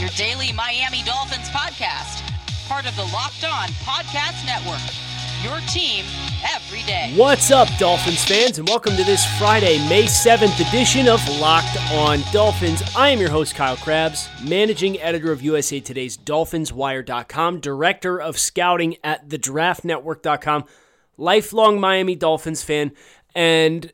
your daily Miami Dolphins podcast, part of the Locked On Podcast Network, your team every day. What's up, Dolphins fans, and welcome to this Friday, May 7th edition of Locked On Dolphins. I am your host, Kyle Krabs, managing editor of USA Today's DolphinsWire.com, director of scouting at thedraftnetwork.com, lifelong Miami Dolphins fan, and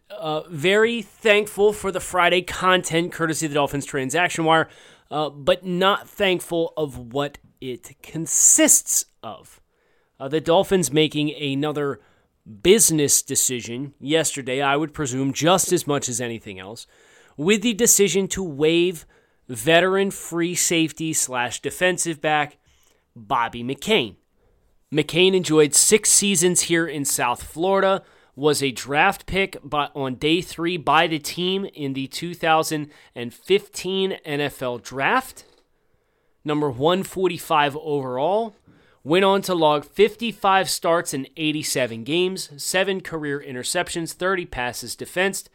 very thankful for the Friday content courtesy of the Dolphins Transaction Wire, but not thankful of what it consists of. The Dolphins making another business decision yesterday, I would presume just as much as anything else, with the decision to waive veteran free safety / defensive back Bobby McCain. McCain enjoyed 6 seasons here in South Florida, was a draft pick on day 3 by the team in the 2015 NFL Draft, number 145 overall, went on to log 55 starts in 87 games, 7 career interceptions, 30 passes defensed.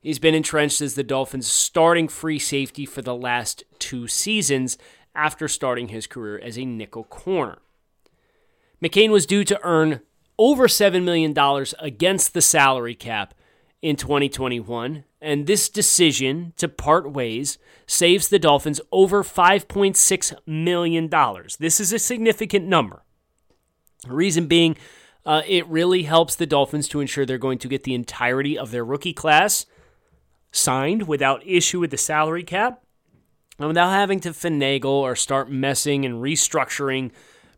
He's been entrenched as the Dolphins' starting free safety for the last 2 seasons after starting his career as a nickel corner. McCain was due to earn over $7 million against the salary cap in 2021, and this decision to part ways saves the Dolphins over $5.6 million. This is a significant number. The reason being, it really helps the Dolphins to ensure they're going to get the entirety of their rookie class signed without issue with the salary cap, and without having to finagle or start messing and restructuring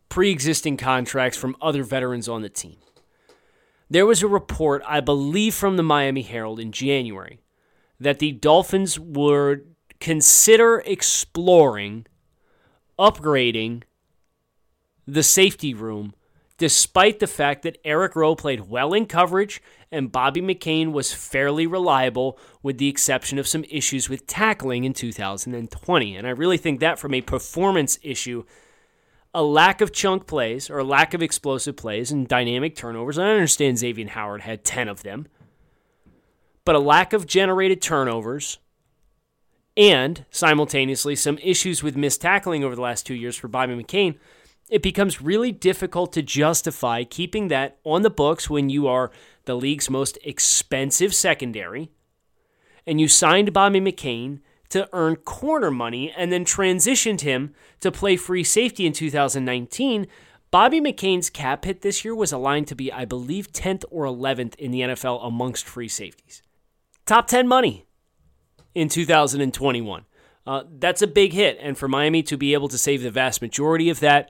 pre-existing contracts from other veterans on the team. There was a report, I believe from the Miami Herald in January, that the Dolphins would consider exploring upgrading the safety room, despite the fact that Eric Rowe played well in coverage and Bobby McCain was fairly reliable, with the exception of some issues with tackling in 2020. And I really think that from a performance issue, a lack of chunk plays or a lack of explosive plays and dynamic turnovers. I understand Xavier Howard had 10 of them, but a lack of generated turnovers and simultaneously some issues with missed tackling over the last 2 years for Bobby McCain, it becomes really difficult to justify keeping that on the books when you are the league's most expensive secondary and you signed Bobby McCain to earn corner money and then transitioned him to play free safety in 2019, Bobby McCain's cap hit this year was aligned to be, I believe, 10th or 11th in the NFL amongst free safeties. Top 10 money in 2021. That's a big hit, and for Miami to be able to save the vast majority of that,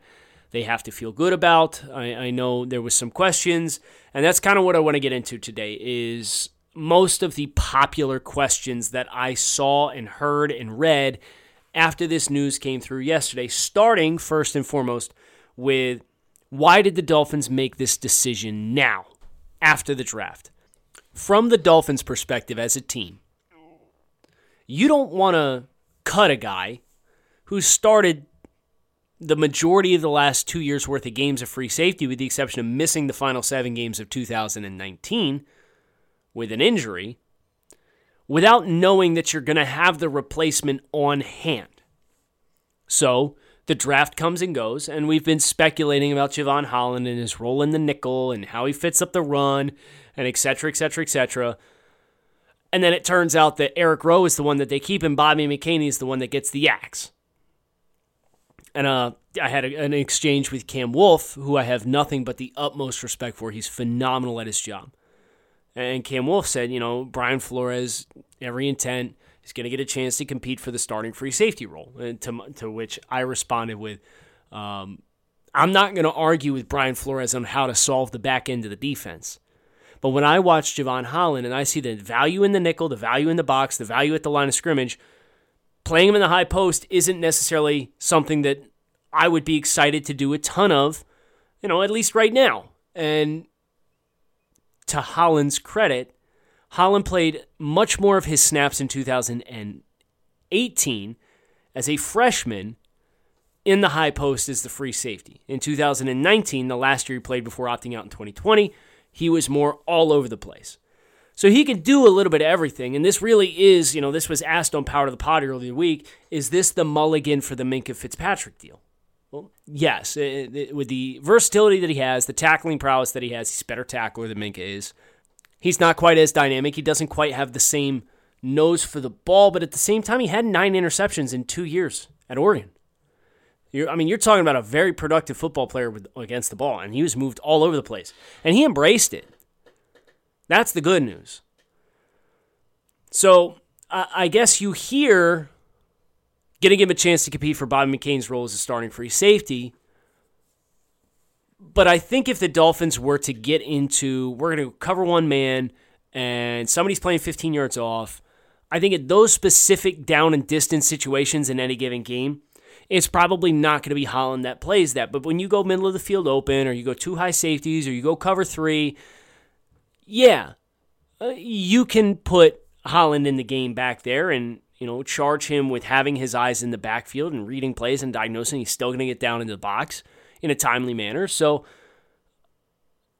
they have to feel good about. I know there was some questions, and that's kind of what I want to get into today is most of the popular questions that I saw and heard and read after this news came through yesterday, starting first and foremost with why did the Dolphins make this decision now after the draft? From the Dolphins' perspective as a team, you don't want to cut a guy who started the majority of the last 2 years' worth of games of free safety, with the exception of missing the final 7 games of 2019, with an injury, without knowing that you're going to have the replacement on hand. So the draft comes and goes, and we've been speculating about Jevon Holland and his role in the nickel and how he fits up the run and et cetera, et cetera, et cetera. And then it turns out that Eric Rowe is the one that they keep and Bobby McCain is the one that gets the axe. And I had an exchange with Cam Wolf, who I have nothing but the utmost respect for. He's phenomenal at his job. And Cam Wolf said, you know, Brian Flores, every intent, is going to get a chance to compete for the starting free safety role. And to which I responded with, I'm not going to argue with Brian Flores on how to solve the back end of the defense. But when I watch Jevon Holland and I see the value in the nickel, the value in the box, the value at the line of scrimmage, playing him in the high post isn't necessarily something that I would be excited to do a ton of, at least right now. And to Holland's credit, Holland played much more of his snaps in 2018 as a freshman in the high post as the free safety. In 2019, the last year he played before opting out in 2020, he was more all over the place. So he can do a little bit of everything. And this really is, this was asked on Power to the Pod earlier in the week, is this the mulligan for the Minkah Fitzpatrick deal? Well, yes. With the versatility that he has, the tackling prowess that he has, he's a better tackler than Minkah is. He's not quite as dynamic. He doesn't quite have the same nose for the ball, but at the same time, he had 9 interceptions in 2 years at Oregon. You're talking about a very productive football player against the ball, and he was moved all over the place. And he embraced it. That's the good news. So I guess you hear getting him a chance to compete for Bobby McCain's role as a starting free safety. But I think if the Dolphins were to get into, we're going to cover one man and somebody's playing 15 yards off, I think at those specific down and distance situations in any given game, it's probably not going to be Holland that plays that. But when you go middle of the field open, or you go two high safeties, or you go cover three, yeah, you can put Holland in the game back there and, charge him with having his eyes in the backfield and reading plays and diagnosing. He's still going to get down into the box in a timely manner. So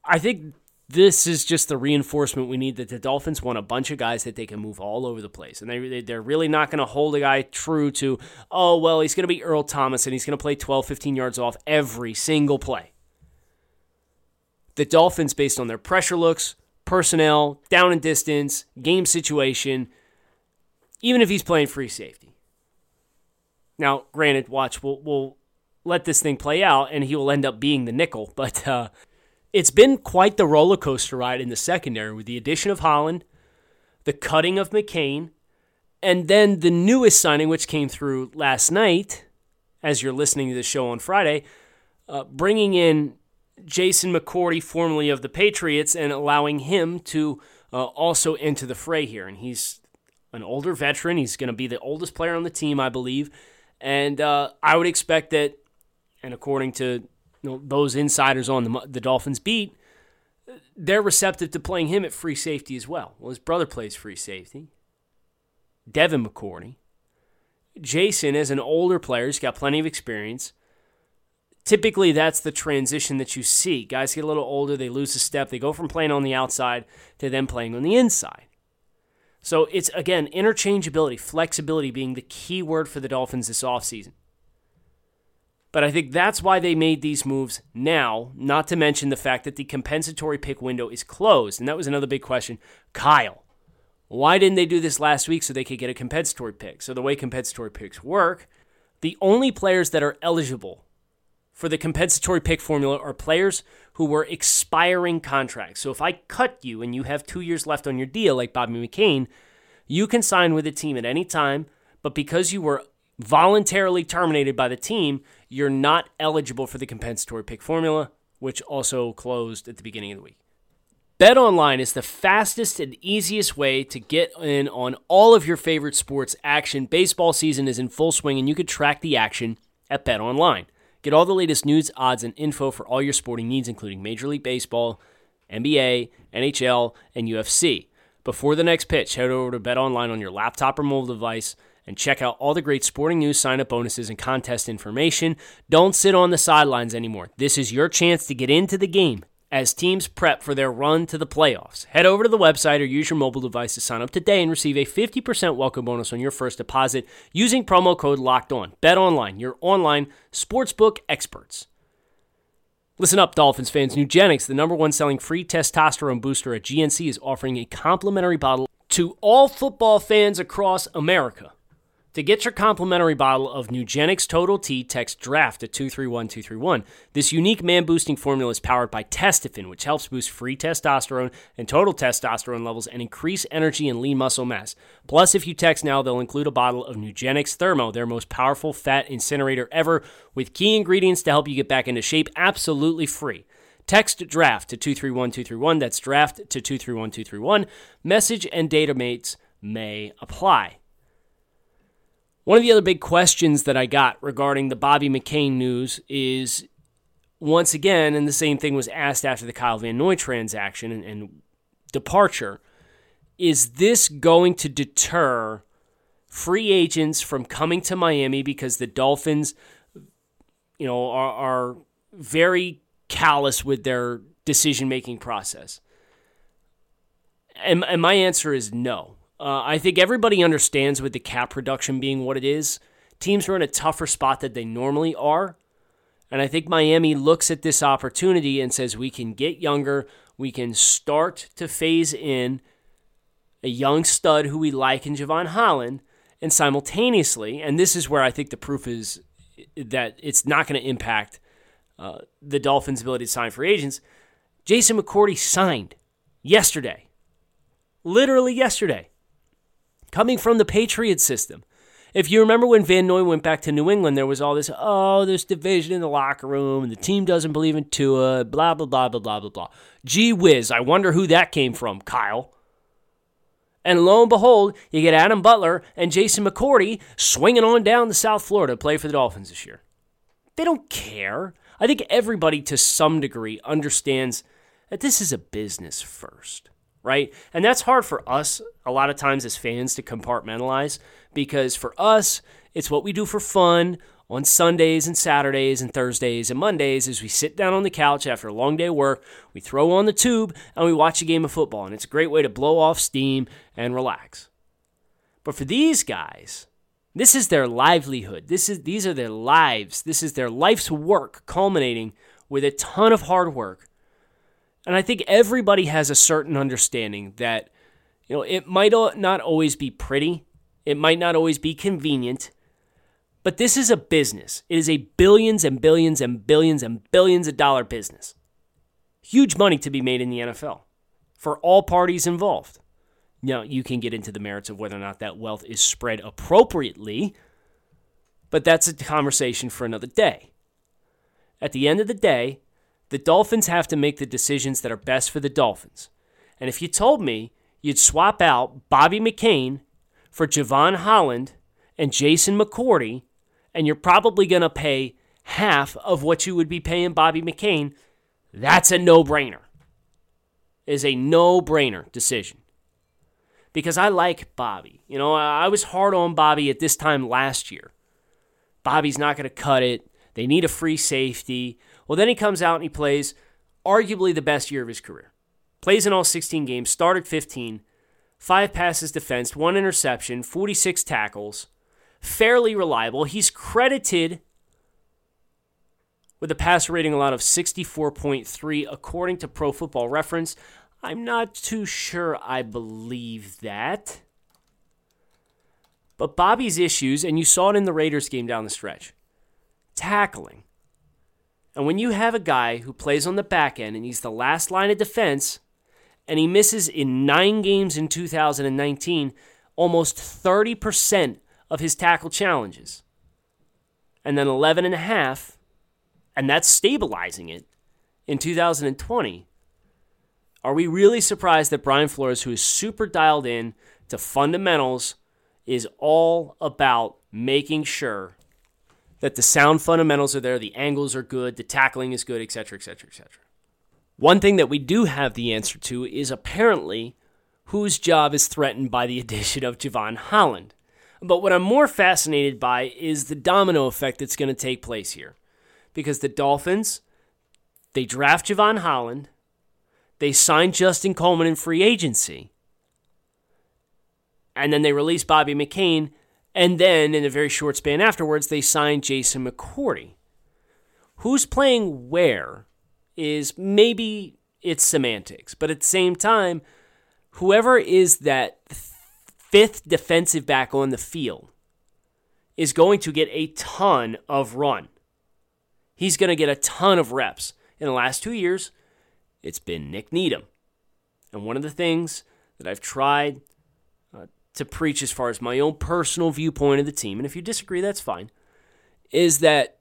I think this is just the reinforcement we need, that the Dolphins want a bunch of guys that they can move all over the place. And they're really not going to hold a guy true to, he's going to be Earl Thomas and he's going to play 12, 15 yards off every single play. The Dolphins, based on their pressure looks, personnel, down and distance, game situation, even if he's playing free safety. Now, granted, watch, we'll let this thing play out, and he will end up being the nickel, but it's been quite the roller coaster ride in the secondary with the addition of Holland, the cutting of McCain, and then the newest signing, which came through last night, as you're listening to the show on Friday, bringing in Jason McCourty, formerly of the Patriots, and allowing him to also enter the fray here. And he's an older veteran. He's going to be the oldest player on the team, I believe. And I would expect that, and according to those insiders on the Dolphins beat, they're receptive to playing him at free safety as well. Well, his brother plays free safety, Devin McCourty. Jason, as an older player, he's got plenty of experience. Typically, that's the transition that you see. Guys get a little older, they lose a step, they go from playing on the outside to then playing on the inside. So it's, again, interchangeability, flexibility being the key word for the Dolphins this offseason. But I think that's why they made these moves now, not to mention the fact that the compensatory pick window is closed. And that was another big question. Kyle, why didn't they do this last week so they could get a compensatory pick? So the way compensatory picks work, the only players that are eligible for the compensatory pick formula are players who were expiring contracts. So if I cut you and you have 2 years left on your deal, like Bobby McCain, you can sign with the team at any time, but because you were voluntarily terminated by the team, you're not eligible for the compensatory pick formula, which also closed at the beginning of the week. BetOnline is the fastest and easiest way to get in on all of your favorite sports action. Baseball season is in full swing, and you can track the action at BetOnline. Get all the latest news, odds, and info for all your sporting needs, including Major League Baseball, NBA, NHL, and UFC. Before the next pitch, head over to BetOnline on your laptop or mobile device and check out all the great sporting news, sign-up bonuses, and contest information. Don't sit on the sidelines anymore. This is your chance to get into the game as teams prep for their run to the playoffs. Head over to the website or use your mobile device to sign up today and receive a 50% welcome bonus on your first deposit using promo code LOCKEDON. BetOnline, your online sportsbook experts. Listen up, Dolphins fans. Nugenix, the #1 selling free testosterone booster at GNC, is offering a complimentary bottle to all football fans across America. To get your complimentary bottle of Nugenix Total T, text DRAFT to 231231. This unique man-boosting formula is powered by Testifen, which helps boost free testosterone and total testosterone levels and increase energy and lean muscle mass. Plus, if you text now, they'll include a bottle of Nugenix Thermo, their most powerful fat incinerator ever, with key ingredients to help you get back into shape absolutely free. Text DRAFT to 231231. That's DRAFT to 231231. Message and data rates may apply. One of the other big questions that I got regarding the Bobby McCain news is, once again, and the same thing was asked after the Kyle Van Noy transaction and departure, is this going to deter free agents from coming to Miami because the Dolphins, you know, are very callous with their decision-making process? And my answer is no. I think everybody understands with the cap reduction being what it is, teams are in a tougher spot than they normally are. And I think Miami looks at this opportunity and says, we can get younger, we can start to phase in a young stud who we like in Jevon Holland, and simultaneously, and this is where I think the proof is that it's not going to impact the Dolphins' ability to sign free agents, Jason McCourty signed yesterday, literally yesterday, coming from the Patriot system. If you remember when Van Noy went back to New England, there was all this, oh, there's division in the locker room, and the team doesn't believe in Tua, blah, blah, blah, blah, blah, blah, blah. Gee whiz, I wonder who that came from, Kyle. And lo and behold, you get Adam Butler and Jason McCourty swinging on down to South Florida to play for the Dolphins this year. They don't care. I think everybody to some degree understands that this is a business first, right? And that's hard for us a lot of times as fans to compartmentalize, because for us, it's what we do for fun on Sundays and Saturdays and Thursdays and Mondays is we sit down on the couch after a long day of work, we throw on the tube, and we watch a game of football. And it's a great way to blow off steam and relax. But for these guys, this is their livelihood. These are their lives. This is their life's work culminating with a ton of hard work. And I think everybody has a certain understanding that, you know, it might not always be pretty. It might not always be convenient. But this is a business. It is a billions and billions and billions and billions of dollar business. Huge money to be made in the NFL for all parties involved. Now, you can get into the merits of whether or not that wealth is spread appropriately, but that's a conversation for another day. At the end of the day, the Dolphins have to make the decisions that are best for the Dolphins. And if you told me you'd swap out Bobby McCain for Jevon Holland and Jason McCourty, and you're probably going to pay half of what you would be paying Bobby McCain, that's a no-brainer. It is a no-brainer decision. Because I like Bobby. You know, I was hard on Bobby at this time last year. Bobby's not going to cut it. They need a free safety. Well, then he comes out and he plays arguably the best year of his career. Plays in all 16 games, started 15, 5 passes defensed, 1 interception, 46 tackles. Fairly reliable. He's credited with a passer rating allowed of 64.3 according to Pro Football Reference. I'm not too sure I believe that. But Bobby's issues, and you saw it in the Raiders game down the stretch, tackling. And when you have a guy who plays on the back end and he's the last line of defense, and he misses in 9 games in 2019, almost 30% of his tackle challenges, and then 11.5, and that's stabilizing it, in 2020, are we really surprised that Brian Flores, who is super dialed in to fundamentals, is all about making sure that the sound fundamentals are there, the angles are good, the tackling is good, etc., etc., etc.? One thing that we do have the answer to is apparently whose job is threatened by the addition of Jevon Holland. But what I'm more fascinated by is the domino effect that's going to take place here. Because the Dolphins, they draft Jevon Holland, they sign Justin Coleman in free agency, and then they release Bobby McCain, and then in a very short span afterwards, they sign Jason McCourty. Who's playing where is maybe it's semantics, but at the same time, whoever is that 5th defensive back on the field is going to get a ton of run. He's going to get a ton of reps. In the last 2 years, it's been Nick Needham. And one of the things that I've tried to preach as far as my own personal viewpoint of the team, and if you disagree, that's fine, is that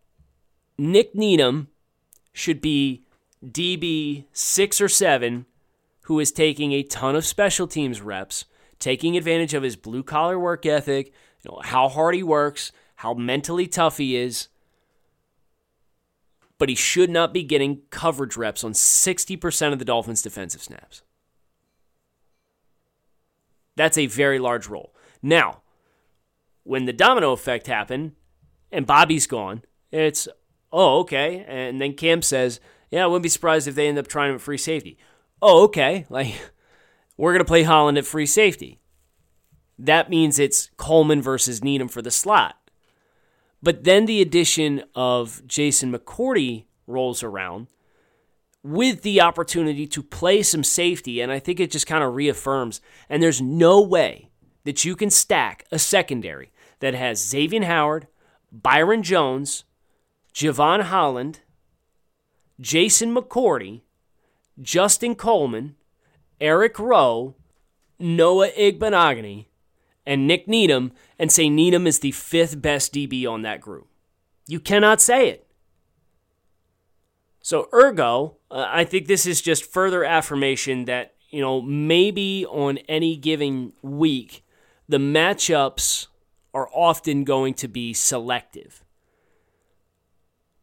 Nick Needham should be DB 6 or 7 who is taking a ton of special teams reps, taking advantage of his blue-collar work ethic, You know, how hard he works, how mentally tough he is, but he should not be getting coverage reps on 60% of the Dolphins' defensive snaps. That's a very large role. Now, when the domino effect happened and Bobby's gone, it's, oh, okay. And then Cam says, yeah, I wouldn't be surprised if they end up trying him at free safety. Oh, okay. Like, we're going to play Holland at free safety. That means it's Coleman versus Needham for the slot. But then the addition of Jason McCourty rolls around with the opportunity to play some safety, and I think it just kind of reaffirms. And there's no way that you can stack a secondary that has Xavier Howard, Byron Jones, Jevon Holland, Jason McCourty, Justin Coleman, Eric Rowe, Noah Igbenogany, and Nick Needham, and say Needham is the fifth best DB on that group. You cannot say it. So ergo, I think this is just further affirmation that, you know, maybe on any given week, the matchups are often going to be selective.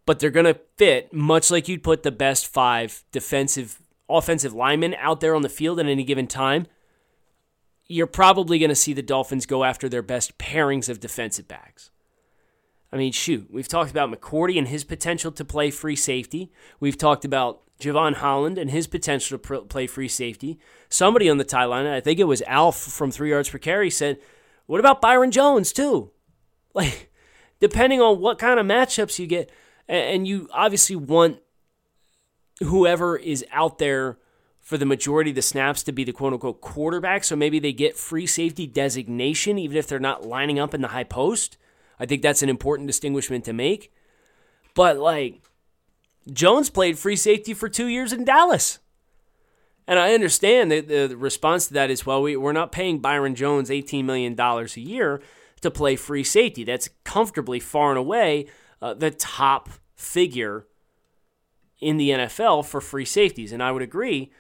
But they're going to fit, much like you'd put the best five offensive linemen out there on the field at any given time. You're probably going to see the Dolphins go after their best pairings of defensive backs. I mean, shoot, we've talked about McCourty and his potential to play free safety. We've talked about Jevon Holland and his potential to play free safety. Somebody on the tie line, I think it was Alf from 3 yards per carry, said, what about Byron Jones too? Like, depending on what kind of matchups you get, and you obviously want whoever is out there for the majority of the snaps to be the quote-unquote quarterback, so maybe they get free safety designation even if they're not lining up in the high post. I think that's an important distinguishment to make. But, like, Jones played free safety for 2 years in Dallas. And I understand that the response to that is, well, we're not paying Byron Jones $18 million a year to play free safety. That's comfortably far and away the top figure in the NFL for free safeties, and I would agree.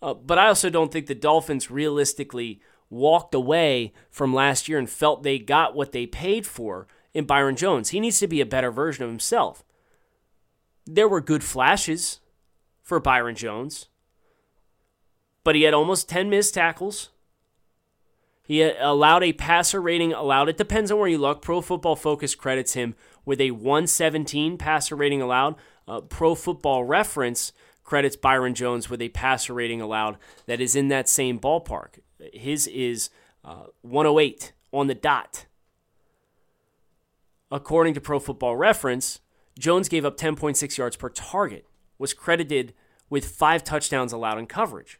But I also don't think the Dolphins realistically walked away from last year and felt they got what they paid for in Byron Jones. He needs to be a better version of himself. There were good flashes for Byron Jones, but he had almost 10 missed tackles. He allowed a passer rating allowed. It depends on where you look. Pro Football Focus credits him with a 117 passer rating allowed. Pro Football Reference credits Byron Jones with a passer rating allowed that is in that same ballpark. His is 108 on the dot. According to Pro Football Reference, Jones gave up 10.6 yards per target, was credited with 5 touchdowns allowed in coverage,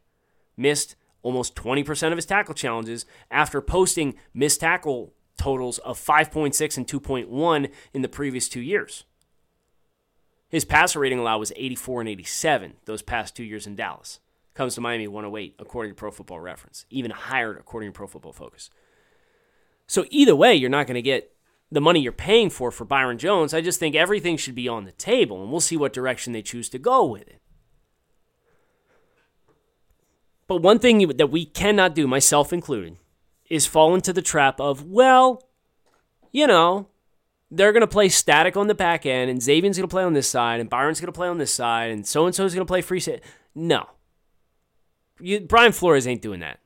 missed almost 20% of his tackle challenges after posting missed tackle totals of 5.6 and 2.1 in the previous 2 years. His passer rating allowed was 84 and 87 those past 2 years in Dallas. Comes to Miami 108, according to Pro Football Reference. Even higher, according to Pro Football Focus. So either way, you're not going to get the money you're paying for Byron Jones. I just think everything should be on the table, and we'll see what direction they choose to go with it. But one thing that we cannot do, myself included, is fall into the trap of, well, you know, they're going to play static on the back end, and Xavier's going to play on this side, and Byron's going to play on this side, and so-and-so's going to play free safety. No. Brian Flores ain't doing that.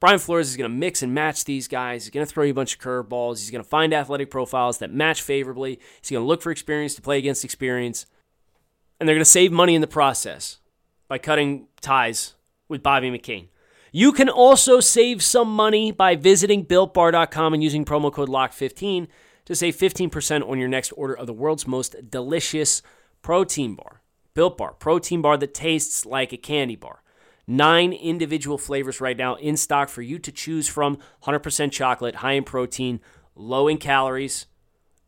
Brian Flores is going to mix and match these guys. He's going to throw you a bunch of curveballs. He's going to find athletic profiles that match favorably. He's going to look for experience to play against experience. And they're going to save money in the process by cutting ties with Bobby McCain. You can also save some money by visiting BuiltBar.com and using promo code LOCK15 to save 15% on your next order of the world's most delicious protein bar. Built Bar, protein bar that tastes like a candy bar. 9 individual flavors right now in stock for you to choose from. 100% chocolate, high in protein, low in calories,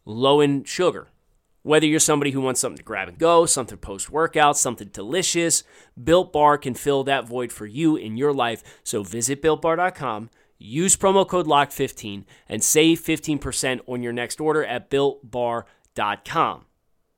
low in sugar. Whether you're somebody who wants something to grab and go, something post-workout, something delicious, Built Bar can fill that void for you in your life. So visit BuiltBar.com, use promo code LOCK15, and save 15% on your next order at BuiltBar.com.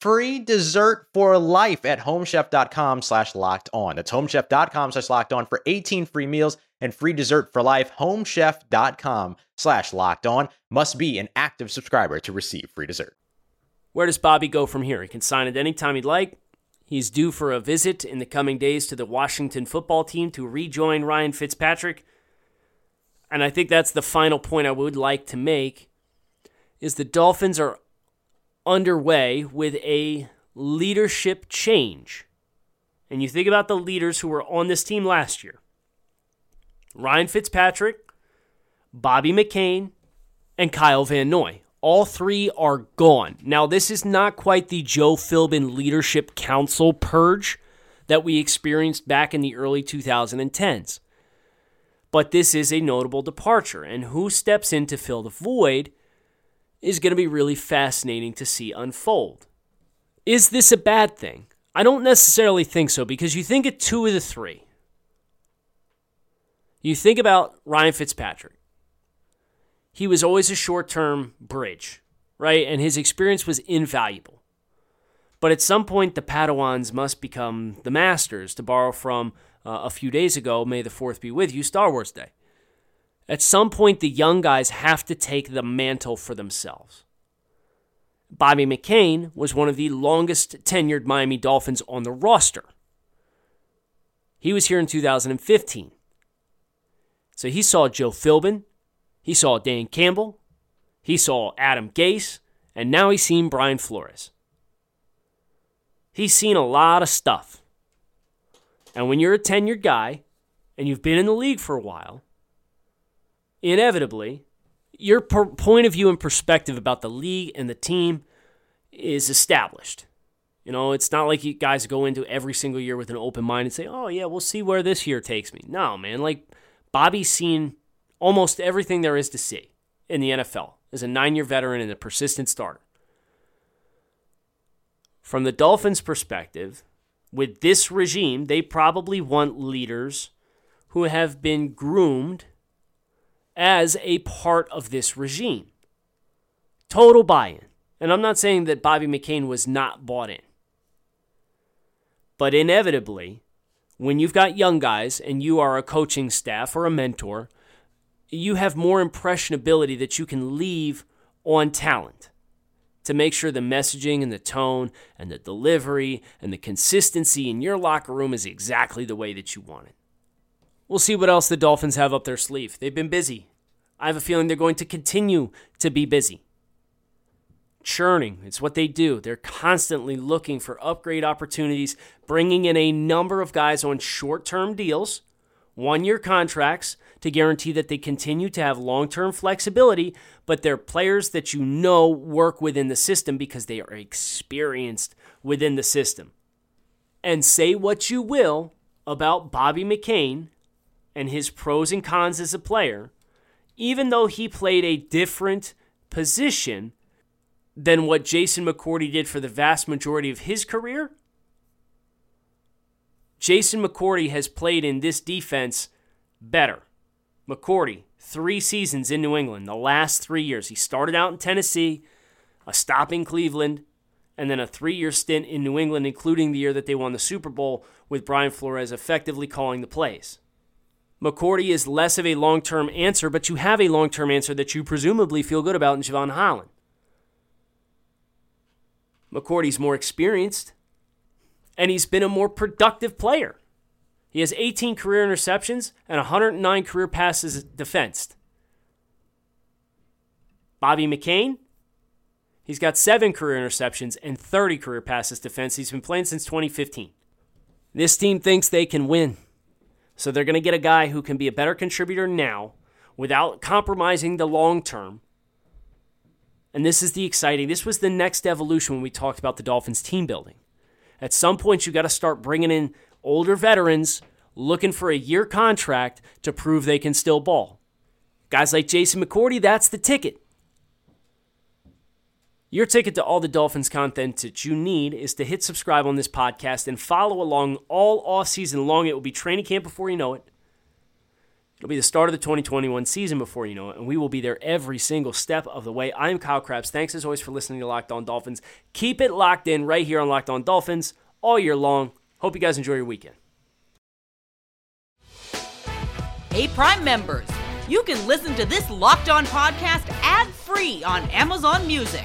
free dessert for life at homechef.com/lockedon. That's homechef.com/lockedon for 18 free meals and free dessert for life. homechef.com/lockedon. Must be an active subscriber to receive free dessert. Where does Bobby go from here? He can sign it anytime he'd like. He's due for a visit in the coming days to the Washington Football Team to rejoin Ryan Fitzpatrick. And I think that's the final point I would like to make. Is the Dolphins are underway with a leadership change. And you think about the leaders who were on this team last year. Ryan Fitzpatrick, Bobby McCain, and Kyle Van Noy. All three are gone. Now, this is not quite the Joe Philbin Leadership Council purge that we experienced back in the early 2010s. But this is a notable departure. And who steps in to fill the void is going to be really fascinating to see unfold. Is this a bad thing? I don't necessarily think so, because you think of two of the three. You think about Ryan Fitzpatrick. He was always a short-term bridge, right? And his experience was invaluable. But at some point, the Padawans must become the masters, to borrow from a few days ago, May the 4th be with you, Star Wars Day. At some point, the young guys have to take the mantle for themselves. Bobby McCain was one of the longest-tenured Miami Dolphins on the roster. He was here in 2015. So he saw Joe Philbin, he saw Dan Campbell, he saw Adam Gase, and now he's seen Brian Flores. He's seen a lot of stuff. And when you're a tenured guy, and you've been in the league for a while, inevitably, your point of view and perspective about the league and the team is established. You know, it's not like you guys go into every single year with an open mind and say, oh, yeah, we'll see where this year takes me. No, man, like Bobby's seen almost everything there is to see in the NFL as a 9-year veteran and a persistent starter. From the Dolphins' perspective, with this regime, they probably want leaders who have been groomed as a part of this regime. Total buy-in. And I'm not saying that Bobby McCain was not bought in. But inevitably, when you've got young guys and you are a coaching staff or a mentor, you have more impressionability that you can leave on talent to make sure the messaging and the tone and the delivery and the consistency in your locker room is exactly the way that you want it. We'll see what else the Dolphins have up their sleeve. They've been busy. I have a feeling they're going to continue to be busy. Churning, it's what they do. They're constantly looking for upgrade opportunities, bringing in a number of guys on short-term deals, one-year contracts, to guarantee that they continue to have long-term flexibility, but they're players that you know work within the system because they are experienced within the system. And say what you will about Bobby McCain and his pros and cons as a player, even though he played a different position than what Jason McCourty did for the vast majority of his career, Jason McCourty has played in this defense better. McCourty, 3 seasons in New England, the last 3 years. He started out in Tennessee, a stop in Cleveland, and then a 3-year stint in New England, including the year that they won the Super Bowl with Brian Flores effectively calling the plays. McCourty is less of a long-term answer, but you have a long-term answer that you presumably feel good about in Jevon Holland. McCourty's more experienced, and he's been a more productive player. He has 18 career interceptions and 109 career passes defensed. Bobby McCain, he's got 7 career interceptions and 30 career passes defensed. He's been playing since 2015. This team thinks they can win. So they're going to get a guy who can be a better contributor now without compromising the long term. And this is the exciting, this was the next evolution when we talked about the Dolphins team building. At some point, you got to start bringing in older veterans looking for a year contract to prove they can still ball. Guys like Jason McCourty, that's the ticket. Your ticket to all the Dolphins content that you need is to hit subscribe on this podcast and follow along all offseason long. It will be training camp before you know it. It'll be the start of the 2021 season before you know it, and we will be there every single step of the way. I am Kyle Krabs. Thanks, as always, for listening to Locked On Dolphins. Keep it locked in right here on Locked On Dolphins all year long. Hope you guys enjoy your weekend. Hey, Prime members, you can listen to this Locked On podcast ad-free on Amazon Music.